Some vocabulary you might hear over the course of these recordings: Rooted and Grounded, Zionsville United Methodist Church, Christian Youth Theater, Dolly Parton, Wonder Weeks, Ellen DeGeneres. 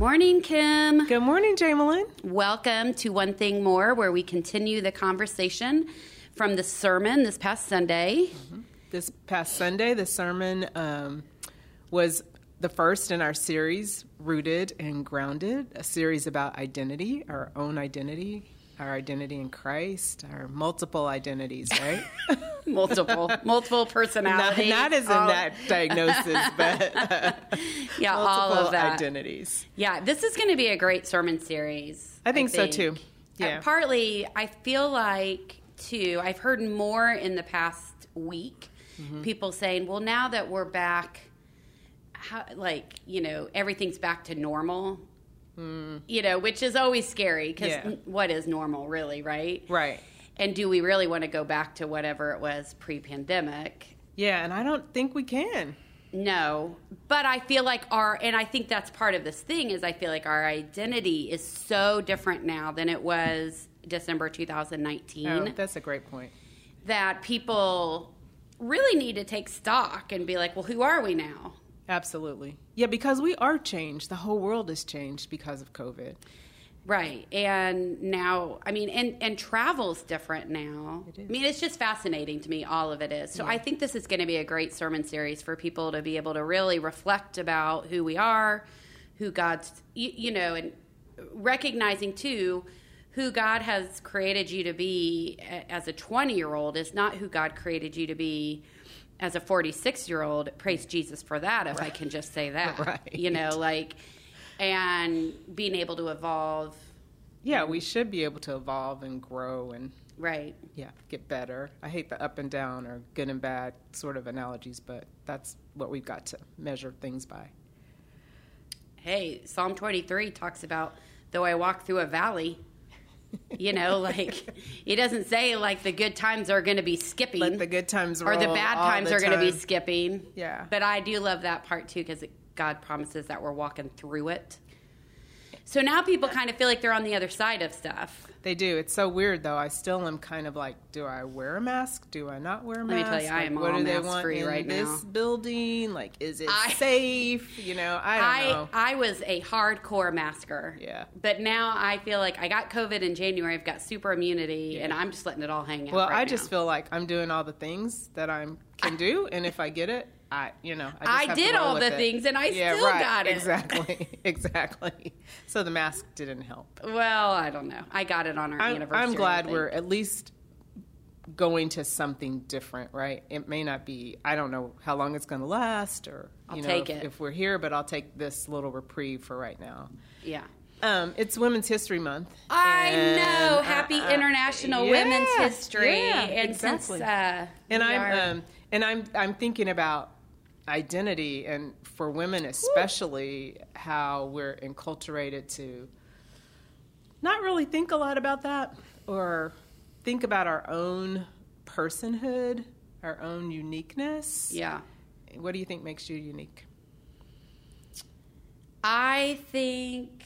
Morning, Kim. Good morning, Jamelyn. Welcome to One Thing More, where we continue the conversation from the sermon this past Sunday. Mm-hmm. This past Sunday, the sermon was the first in our series, Rooted and Grounded, a series about identity, our own identity, our identity in Christ, our multiple identities, right? multiple personalities. Not as in that diagnosis, but yeah, all of that. Identities. Yeah, this is going to be a great sermon series. I think so, too. Yeah. Partly, I feel like, too, I've heard more in the past week, mm-hmm. people saying, well, now that we're back, how, like, you know, everything's back to normal, you know, which is always scary because what is normal, really, right? Right. And do we really want to go back to whatever it was pre-pandemic? Yeah, and I don't think we can. No, but I feel like I think that's part of this thing is I feel like our identity is so different now than it was December 2019. Oh, that's a great point. That people really need to take stock and be like, well, who are we now? Absolutely. Yeah, because we are changed. The whole world is changed because of COVID. Right. And now, I mean, and travel's different now. It is. I mean, it's just fascinating to me. All of it is. So yeah. I think this is going to be a great sermon series for people to be able to really reflect about who we are, who God's, you know, and recognizing, too, who God has created you to be as a 20-year-old is not who God created you to be as a 46-year-old, praise Jesus for that, if I can just say that, right. You know, like, and being able to evolve. Yeah, we should be able to evolve and grow and get better. I hate the up and down or good and bad sort of analogies, but that's what we've got to measure things by. Hey, Psalm 23 talks about, though I walk through a valley, you know, like, it doesn't say, like, the good times are going to be skipping. Let the good times roll. Or the bad times are going to be skipping. Yeah. But I do love that part, too, because God promises that we're walking through it. So now people kind of feel like they're on the other side of stuff. They do. It's so weird, though. I still am kind of like, do I wear a mask? Do I not wear a mask? Let me tell you, I am like, all mask-free right now. What do they want in this building? Like, is it safe? You know, I don't know. I was a hardcore masker. Yeah. But now I feel like I got COVID in January. I've got super immunity, and I'm just letting it all hang out. Well, I just feel like I'm doing all the things that I can do, and if I get it, I did all the things and I still got it. Exactly. So the mask didn't help. Well, I don't know. I got it on our anniversary. I'm glad we're at least going to something different, right? It may not be, I don't know how long it's going to last or, if we're here, but I'll take this little reprieve for right now. Yeah. It's Women's History Month. I know. Happy International Women's History. Yeah, and exactly. I'm thinking about identity, and for women especially, how we're enculturated to not really think a lot about that or think about our own personhood, our own uniqueness. Yeah. What do you think makes you unique? I think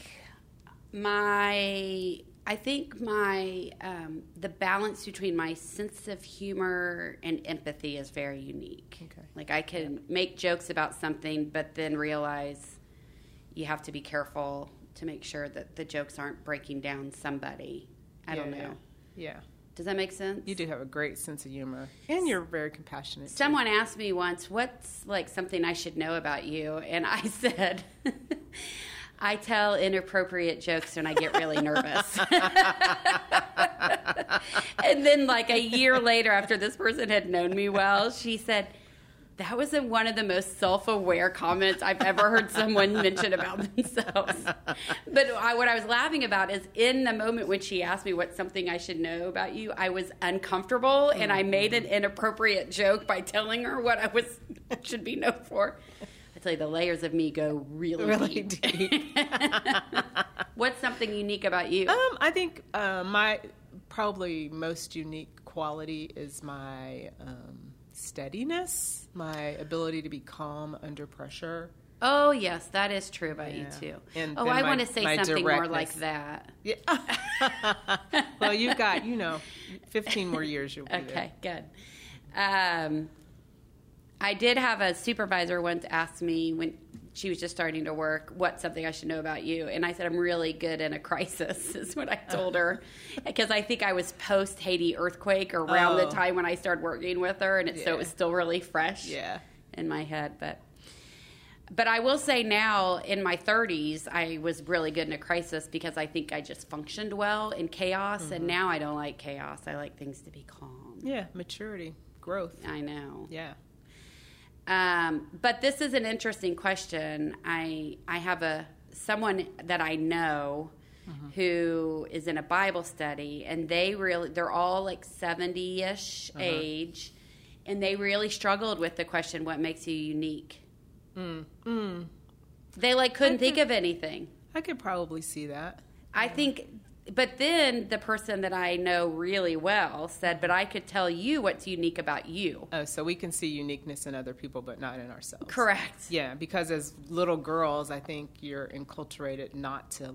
the balance between my sense of humor and empathy is very unique. Okay. Like, I can make jokes about something, but then realize you have to be careful to make sure that the jokes aren't breaking down somebody. I don't know. Yeah. Does that make sense? You do have a great sense of humor, and you're very compassionate. Someone asked me once, what's, like, something I should know about you? And I said... I tell inappropriate jokes and I get really nervous. And then, like, a year later, after this person had known me well, she said, that was one of the most self-aware comments I've ever heard someone mention about themselves. But what I was laughing about is in the moment when she asked me what's something I should know about you, I was uncomfortable, and I made an inappropriate joke by telling her what I should be known for. The layers of me go really deep. What's something unique about you? I think my probably most unique quality is my steadiness, my ability to be calm under pressure. Oh, yes, that is true about you, too. And I want to say something more like that. Yeah. Well, you've got, 15 more years you'll be there. Okay, good. I did have a supervisor once ask me when she was just starting to work, what's something I should know about you? And I said, I'm really good in a crisis, is what I told her. Because I think I was post-Haiti earthquake or around the time when I started working with her, and so it was still really fresh in my head. But I will say now, in my 30s, I was really good in a crisis because I think I just functioned well in chaos, and now I don't like chaos. I like things to be calm. Yeah, maturity, growth. I know. Yeah. But this is an interesting question. I have someone that I know who is in a Bible study, and they're all like 70-ish age, and they really struggled with the question, what makes you unique? They couldn't think of anything. I could probably see that. I think, but then the person that I know really well said, but I could tell you what's unique about you. Oh, so we can see uniqueness in other people, but not in ourselves. Correct. Yeah, because as little girls, I think you're enculturated not to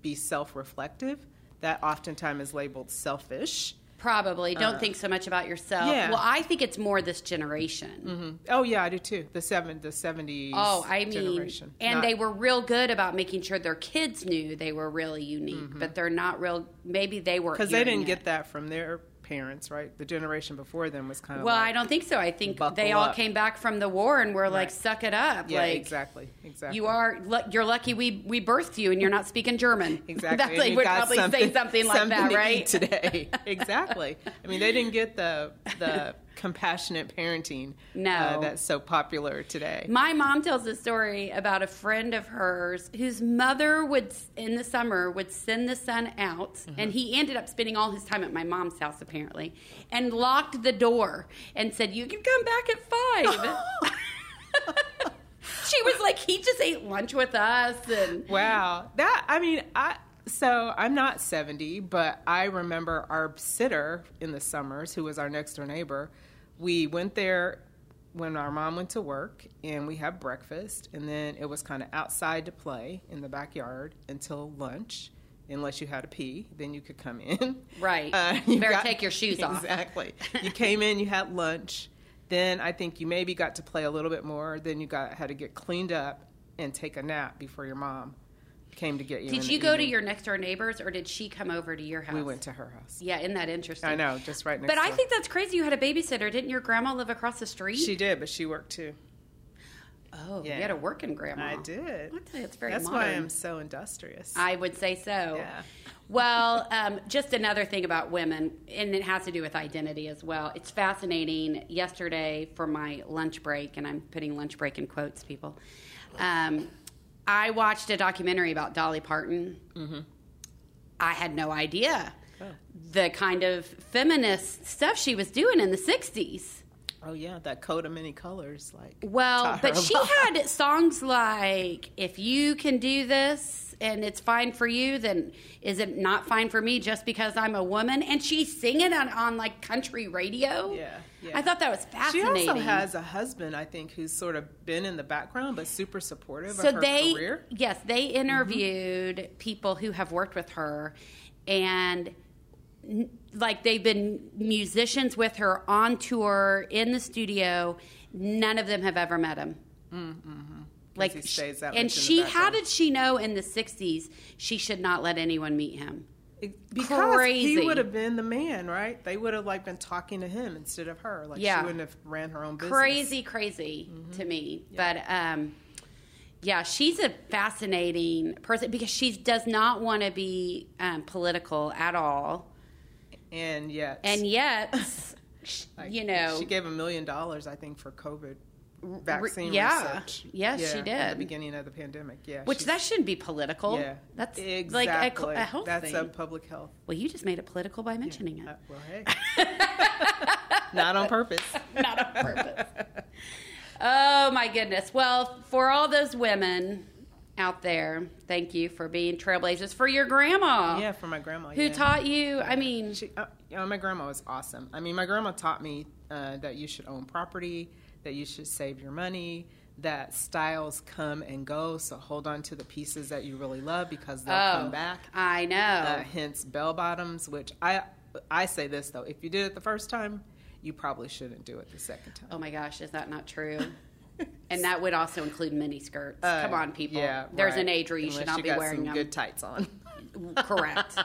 be self-reflective. That oftentimes is labeled selfish. Probably. Don't think so much about yourself. Yeah. Well, I think it's more this generation. Oh, yeah, I do too. The 70s generation. And they were real good about making sure their kids knew they were really unique, but they're not real. Maybe they weren't. Because they didn't get that from their parents, right? The generation before them was kind of I don't think so. I think they all came back from the war and were like, suck it up. Yeah, exactly. You're lucky we birthed you and you're not speaking German. Exactly. That's like, would probably say something like that, right? Today. Exactly. I mean, they didn't get the compassionate parenting that's so popular today. My mom tells a story about a friend of hers whose mother in the summer would send the son out, and he ended up spending all his time at my mom's house apparently, and locked the door and said, you can come back at 5. She was like, he just ate lunch with us. And wow, that, I mean, So I'm not 70, but I remember our sitter in the summers, who was our next door neighbor. We went there when our mom went to work, and we had breakfast, and then it was kind of outside to play in the backyard until lunch, unless you had to pee, then you could come in. Right. You better take your shoes off. Exactly. You came in, you had lunch, then I think you maybe got to play a little bit more, then you had to get cleaned up and take a nap before your mom came to get you. Did you go to your next door neighbors, or did she come over to your house? We went to her house. Yeah, isn't that interesting? I know, just right next door. But I think that's crazy. You had a babysitter. Didn't your grandma live across the street? She did, but she worked too. Oh, yeah. You had a working grandma. I did. I tell you, it's very modern. That's why I'm so industrious. I would say so. Yeah. Well, just another thing about women, and it has to do with identity as well. It's fascinating. Yesterday for my lunch break, and I'm putting lunch break in quotes, people, I watched a documentary about Dolly Parton. I had no idea the kind of feminist stuff she was doing in the 60s. Oh, yeah, that coat of many colors. But she had songs like, if you can do this and it's fine for you, then is it not fine for me just because I'm a woman? And she's singing on country radio. Yeah. I thought that was fascinating. She also has a husband, I think, who's sort of been in the background but super supportive of her career. Yes, they interviewed people who have worked with her, and they've been musicians with her on tour in the studio. None of them have ever met him. How did she know in the 60s she should not let anyone meet him? Because he would have been the man, right? They would have been talking to him instead of her. She wouldn't have ran her own business. Crazy to me. Yeah. But yeah, she's a fascinating person because she does not want to be political at all. And yet, you know. She gave $1 million, I think, for COVID vaccine research. Yes, she did. At the beginning of the pandemic, which that shouldn't be political. Yeah. That's exactly. Like a health thing. That's a public health. Well, you just made it political by mentioning it. Well, hey. Not on purpose. Not on purpose. Oh, my goodness. Well, for all those women out there, thank you for being trailblazers. For your grandma. Yeah, for my grandma. Who taught you, I mean. My grandma was awesome. I mean, my grandma taught me that you should own property, that you should save your money, that styles come and go, so hold on to the pieces that you really love because they'll come back. I know. Hence bell-bottoms, which I say this, though. If you did it the first time, you probably shouldn't do it the second time. Oh, my gosh. Is that not true? And that would also include mini skirts. Come on, people. Yeah, there's an age where you should not be wearing them. Good tights on. Correct.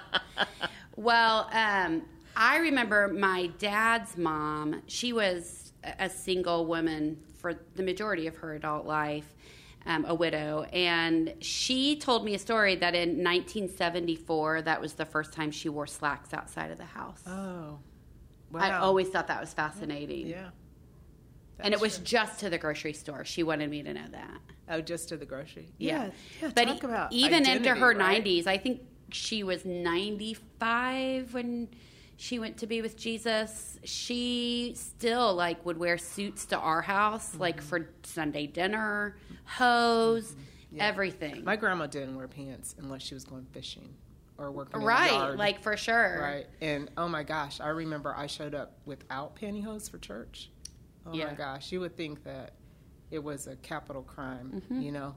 Well, I remember my dad's mom. She was a single woman for the majority of her adult life, a widow. And she told me a story that in 1974, that was the first time she wore slacks outside of the house. Oh, wow. I always thought that was fascinating. Yeah. And it was just to the grocery store. She wanted me to know that. Oh, just to the grocery. Yeah. But talk about even identity, into her 90s, I think she was 95 when she went to be with Jesus. She still like would wear suits to our house, mm-hmm. like for Sunday dinner, hose, mm-hmm. yeah. everything. My grandma didn't wear pants unless she was going fishing or working in the yard. Like for sure. Right. And oh my gosh, I remember I showed up without pantyhose for church. Oh, yeah. My gosh. You would think that it was a capital crime, mm-hmm. you know?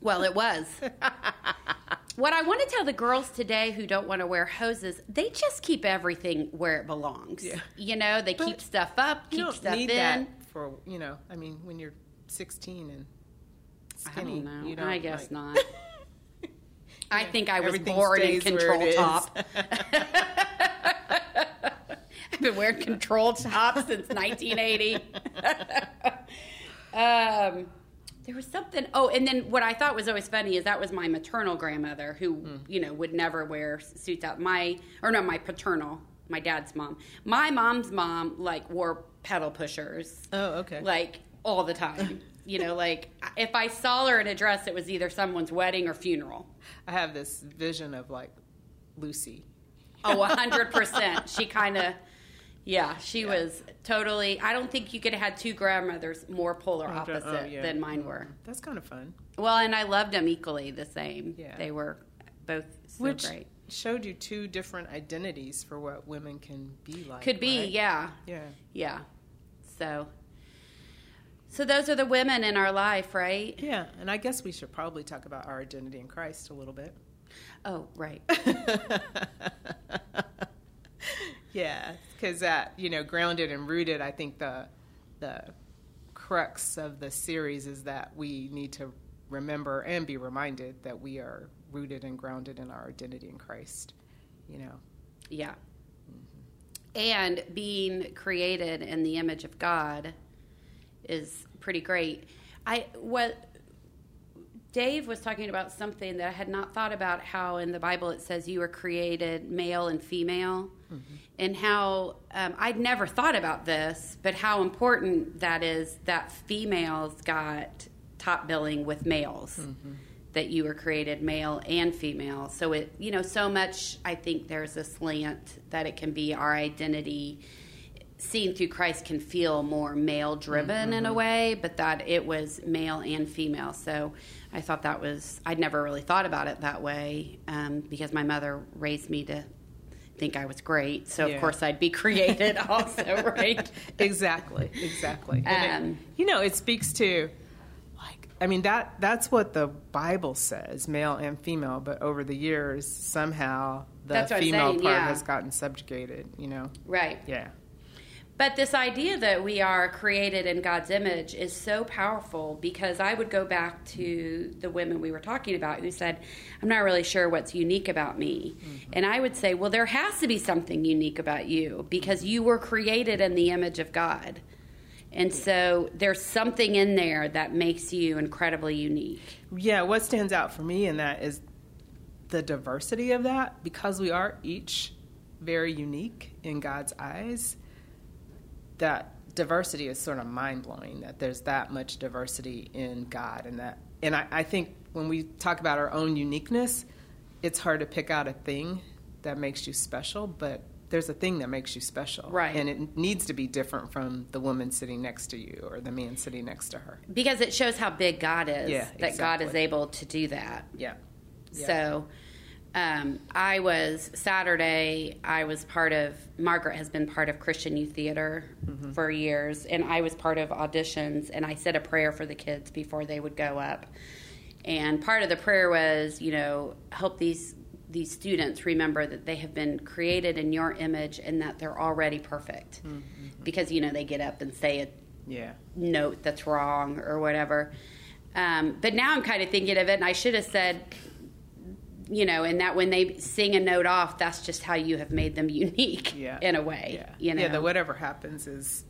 Well, it was. What I want to tell the girls today who don't want to wear hoses, they just keep everything where it belongs. Yeah. You know, they keep stuff up, keep stuff in. You don't need that for, you know, I mean, when you're 16 and skinny. I don't know. You don't, I guess like... not. Yeah. I think I was born in control top. I've been wearing control tops since 1980. There was something. Oh, and then what I thought was always funny is that was my maternal grandmother who, you know, would never wear suits out. My paternal, my dad's mom. My mom's mom, like, wore pedal pushers. Oh, okay. Like, all the time. You know, like, if I saw her in a dress, it was either someone's wedding or funeral. I have this vision of, like, Lucy. Oh, 100%. She kind of... Yeah, she was totally... I don't think you could have had two grandmothers more polar opposite than mine were. That's kind of fun. Well, and I loved them equally the same. Yeah. They were both so great. Which showed you two different identities for what women can be like, right? Yeah. Yeah. Yeah. So those are the women in our life, right? Yeah, and I guess we should probably talk about our identity in Christ a little bit. Oh, right. Yeah, because you know, grounded and rooted. I think the crux of the series is that we need to remember and be reminded that we are rooted and grounded in our identity in Christ. You know. Yeah. Mm-hmm. And being created in the image of God is pretty great. Dave was talking about something that I had not thought about, how in the Bible it says you were created male and female, mm-hmm. and how I'd never thought about this, but how important that is that females got top billing with males, mm-hmm. that you were created male and female. So it, you know, so much, I think there's a slant that it can be our identity seen through Christ can feel more male-driven, mm-hmm. in a way, but that it was male and female. So I thought that was... I'd never really thought about it that way, because my mother raised me to think I was great. So, of course, I'd be created also, right? Exactly. And it, you know, it speaks to, like... I mean, that's what the Bible says, male and female, but over the years, somehow, the female part has gotten subjugated, you know? Right. Yeah. But this idea that we are created in God's image is so powerful, because I would go back to the women we were talking about who said, I'm not really sure what's unique about me. Mm-hmm. And I would say, well, there has to be something unique about you, because you were created in the image of God. And so there's something in there that makes you incredibly unique. Yeah, what stands out for me in that is the diversity of that, because we are each very unique in God's eyes. That diversity is sort of mind-blowing, that there's that much diversity in God. And I think when we talk about our own uniqueness, it's hard to pick out a thing that makes you special, but there's a thing that makes you special. Right. And it needs to be different from the woman sitting next to you or the man sitting next to her. Because it shows how big God is, that God is able to do that. Yeah. So... Saturday, I was part of, Margaret has been part of Christian Youth Theater, mm-hmm. for years, and I was part of auditions, and I said a prayer for the kids before they would go up. And part of the prayer was, you know, help these students remember that they have been created in your image and that they're already perfect. Mm-hmm. Because, you know, they get up and say note that's wrong or whatever. But now I'm kind of thinking of it, and I should have said, and that when they sing a note off, that's just how you have made them unique in a way. Yeah. Yeah, that whatever happens is,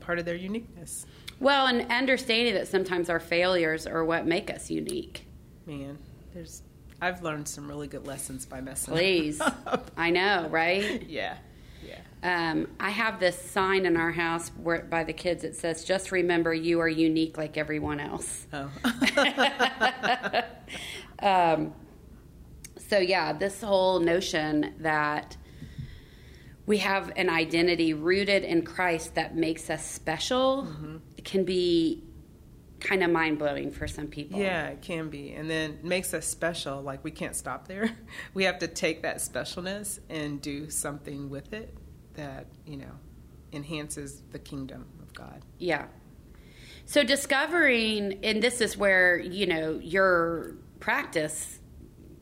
part of their uniqueness. Well, and understanding that sometimes our failures are what make us unique. Man, I've learned some really good lessons by messing up. I know, right? Yeah. I have this sign in our house where, by the kids, it says, "Just remember you are unique like everyone else." Oh. This whole notion that we have an identity rooted in Christ that makes us special can be kind of mind-blowing for some people. Yeah, it can be. And then makes us special. Like, we can't stop there. We have to take that specialness and do something with it that, enhances the kingdom of God. Yeah. So discovering, and this is where, your practice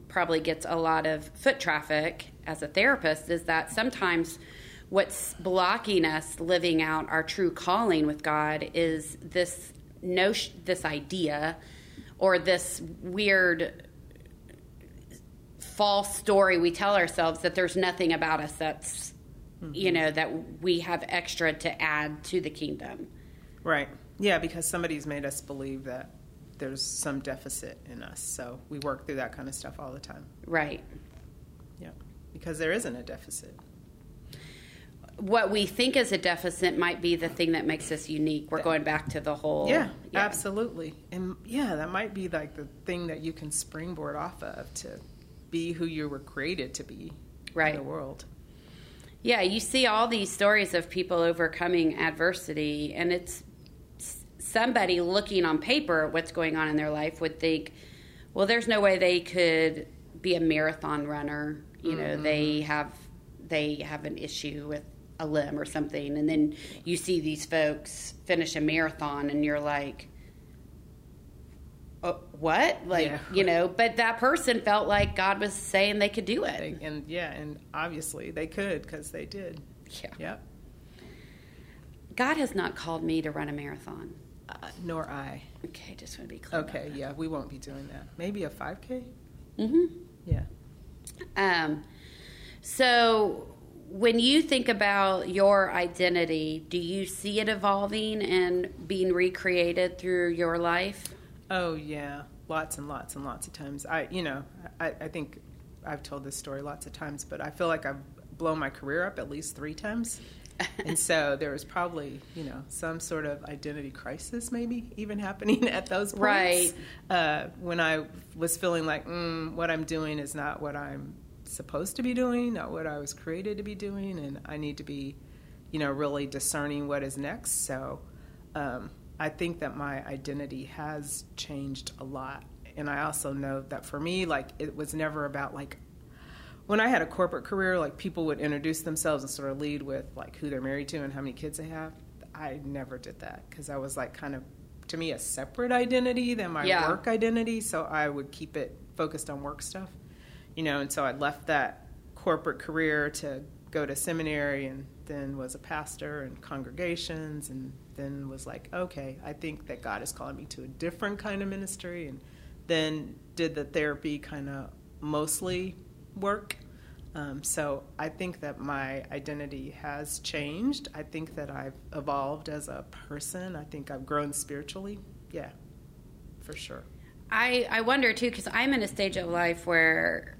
probably gets a lot of foot traffic as a therapist, is that sometimes what's blocking us living out our true calling with God is this idea or this weird false story we tell ourselves that there's nothing about us that's that we have extra to add to the kingdom. Right. Yeah, because somebody's made us believe that there's some deficit in us. So we work through that kind of stuff all the time. Right. Yeah. Because there isn't a deficit. What we think is a deficit might be the thing that makes us unique. We're going back to the whole... Yeah, absolutely. And, that might be, like, the thing that you can springboard off of to be who you were created to be in the world. Yeah, you see all these stories of people overcoming adversity, and it's somebody looking on paper at what's going on in their life would think, well, there's no way they could be a marathon runner. They have an issue with a limb or something, and then you see these folks finish a marathon and you're like, oh, what? Like, but that person felt like God was saying they could do it. And obviously they could, because they did. Yeah. Yep. God has not called me to run a marathon. Nor I. Okay, just want to be clear. Okay, we won't be doing that. Maybe a 5K? Mm-hmm. Yeah. So when you think about your identity, do you see it evolving and being recreated through your life? Oh, yeah. Lots and lots and lots of times. I think I've told this story lots of times, but I feel like I've blown my career up at least 3 times. And so there was probably, some sort of identity crisis maybe even happening at those points. Right. When I was feeling like, what I'm doing is not what I'm supposed to be doing, not what I was created to be doing, and I need to be, really discerning what is next. So I think that my identity has changed a lot. And I also know that for me, like, it was never about, like, when I had a corporate career, like, people would introduce themselves and sort of lead with, like, who they're married to and how many kids they have. I never did that, because I was, like, kind of, to me, a separate identity than my work identity. So I would keep it focused on work stuff, and so I left that corporate career to go to seminary, and then was a pastor in congregations, and then was like, okay, I think that God is calling me to a different kind of ministry, and then did the therapy kind of mostly work. So I think that my identity has changed. I think that I've evolved as a person. I think I've grown spiritually. Yeah, for sure. I wonder, too, because I'm in a stage of life where,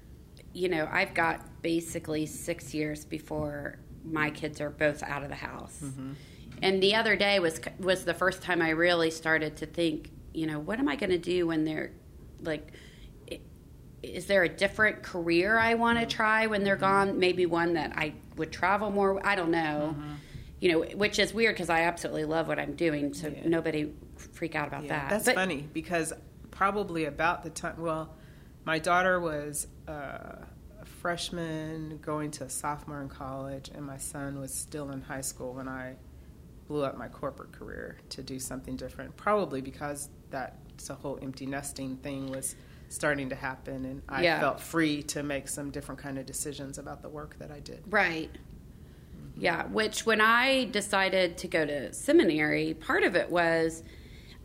I've got basically 6 years before my kids are both out of the house. Mm-hmm. And the other day was the first time I really started to think, what am I going to do when they're, like, is there a different career I want to try when they're gone? Maybe one that I would travel more. I don't know, which is weird, because I absolutely love what I'm doing. So nobody freak out about that. That's funny, because probably about the time, well, my daughter was a freshman going to a sophomore in college, and my son was still in high school when I blew up my corporate career to do something different, probably because that's a whole empty nesting thing was starting to happen, and I felt free to make some different kind of decisions about the work that I did. Right. Yeah, which when I decided to go to seminary, part of it was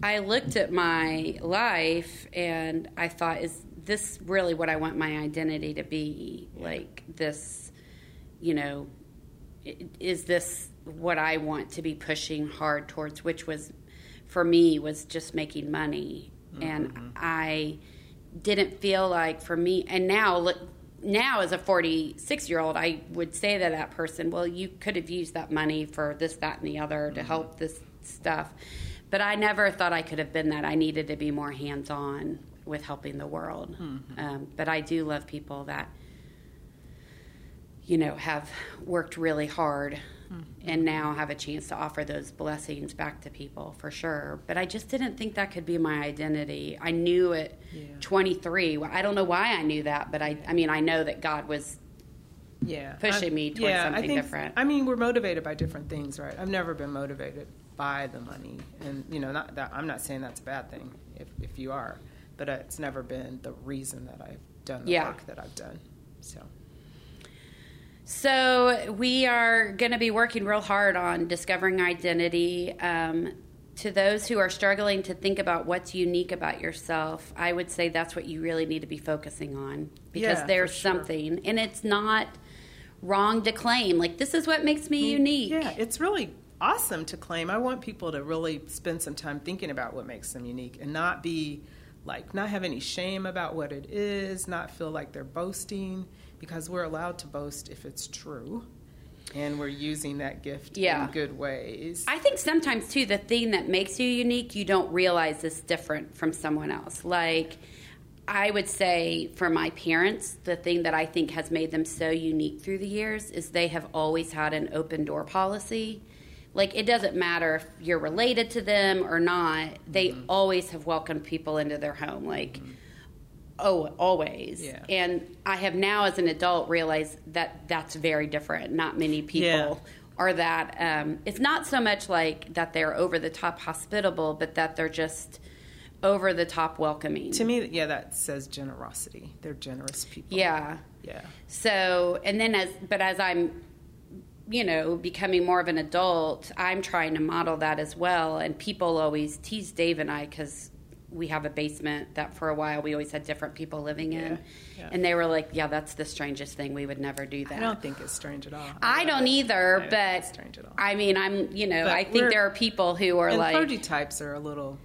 I looked at my life and I thought, is this really what I want my identity to be? Like this, you know, is this what I want to be pushing hard towards, which was, for me, was just making money. Mm-hmm. And I didn't feel like for me, and now look, now as a 46-year-old, I would say to that person, well, you could have used that money for this, that, and the other to help this stuff. But I never thought I could have been that. I needed to be more hands-on with helping the world. Mm-hmm. But I do love people that, you know, have worked really hard and now have a chance to offer those blessings back to people, for sure. But I just didn't think that could be my identity. I knew at 23. Well, I don't know why I knew that, but I mean, I know that God was pushing me towards something different. I mean, we're motivated by different things, right? I've never been motivated by the money. And, you know, not that, I'm not saying that's a bad thing if you are, but it's never been the reason that I've done the work that I've done, so... So we are going to be working real hard on discovering identity. To those who are struggling to think about what's unique about yourself, I would say that's what you really need to be focusing on, because there's something. And it's not wrong to claim. Like, this is what makes me unique. Yeah, it's really awesome to claim. I want people to really spend some time thinking about what makes them unique and not be like, not have any shame about what it is, not feel like they're boasting. Because we're allowed to boast if it's true, and we're using that gift in good ways. I think sometimes, too, the thing that makes you unique, you don't realize is different from someone else. Like, I would say for my parents, the thing that I think has made them so unique through the years is they have always had an open-door policy. Like, it doesn't matter if you're related to them or not. They always have welcomed people into their home, like... Mm-hmm. Oh, always. Yeah. And I have now as an adult realized that that's very different. Not many people are that. It's not so much like that they're over-the-top hospitable, but that they're just over-the-top welcoming. To me, that says generosity. They're generous people. Yeah. Yeah. So, and then as I'm, you know, becoming more of an adult, I'm trying to model that as well. And people always tease Dave and I because we have a basement that for a while we always had different people living in. Yeah. And they were like, that's the strangest thing. We would never do that. I don't think it's strange at all. I don't either, but I mean, I think there are people who are like... Prototypes are a little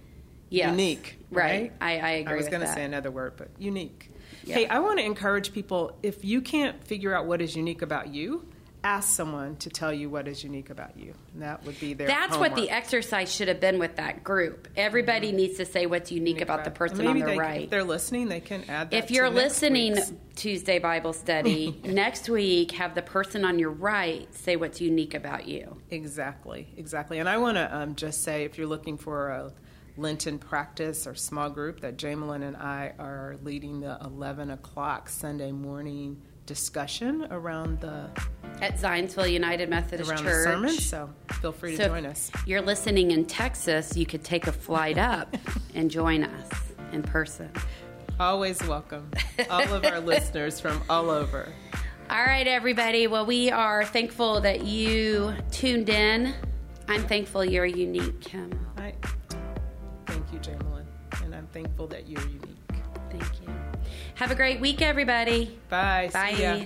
unique. Right. I agree with that. I was going to say another word, but unique. Yeah. Hey, I want to encourage people, if you can't figure out what is unique about you, ask someone to tell you what is unique about you. And that would be their homework. What the exercise should have been with that group. Everybody needs to say what's unique about the person on their right. If they're listening, they can add that. If you're listening Tuesday Bible study, next week have the person on your right say what's unique about you. Exactly, exactly. And I want to just say, if you're looking for a Lenten practice or small group, that Jamelyn and I are leading the 11 o'clock Sunday morning discussion around the... At Zionsville United Methodist Church. Around the sermon, so feel free to join us. If you're listening in Texas, you could take a flight up and join us in person. Always welcome. All of our listeners from all over. All right, everybody. Well, we are thankful that you tuned in. I'm thankful you're unique, Kim. Thank you, Jamelyn. And I'm thankful that you're unique. Thank you. Have a great week, everybody. Bye. Bye. See ya.